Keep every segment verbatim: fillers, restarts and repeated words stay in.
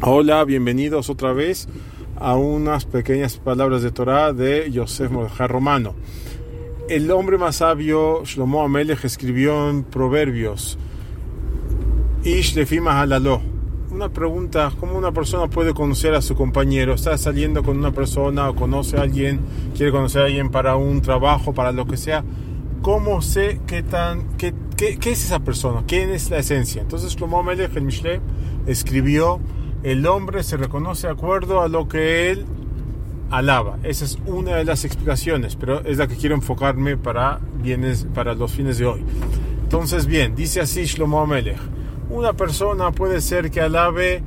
Hola, bienvenidos otra vez a unas pequeñas palabras de Torah de Yosef Morjá Romano. El hombre más sabio, Shlomo HaMelech, escribió en Proverbios, Ishlefimah Alaló. Una pregunta, ¿cómo una persona puede conocer a su compañero? Está saliendo con una persona o conoce a alguien, quiere conocer a alguien para un trabajo, para lo que sea. ¿Cómo sé qué tan, qué, qué, qué es esa persona? ¿Quién es la esencia? Entonces Shlomo HaMelech, el Mishle, escribió: el hombre se reconoce de acuerdo a lo que él alaba. Esa es una de las explicaciones, pero es la que quiero enfocarme para, bienes, para los fines de hoy. Entonces, bien, dice así Shlomo HaMelech: una persona puede ser que alabe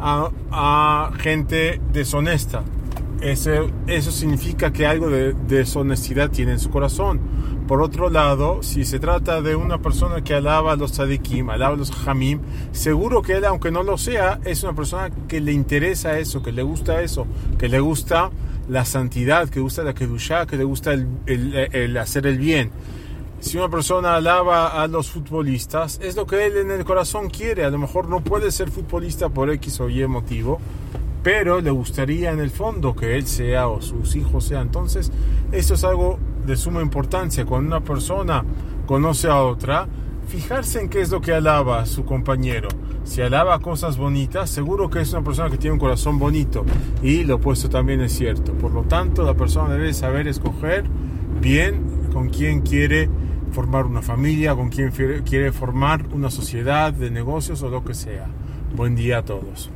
a, a gente deshonesta. Eso, eso significa que algo de deshonestidad tiene en su corazón. Por otro lado, si se trata de una persona que alaba a los tzadikim, alaba a los jamim, seguro que él, aunque no lo sea, es una persona que le interesa eso, que le gusta eso, que le gusta la santidad, que le gusta la kedusha, que le gusta el, el, el hacer el bien. Si una persona alaba a los futbolistas, es lo que él en el corazón quiere. A lo mejor no puede ser futbolista por X o Y motivo, pero le gustaría en el fondo que él sea o sus hijos sean. Entonces, esto es algo de suma importancia. Cuando una persona conoce a otra, fijarse en qué es lo que alaba a su compañero. Si alaba cosas bonitas, seguro que es una persona que tiene un corazón bonito. Y lo opuesto también es cierto. Por lo tanto, la persona debe saber escoger bien con quién quiere formar una familia, con quién quiere formar una sociedad de negocios o lo que sea. Buen día a todos.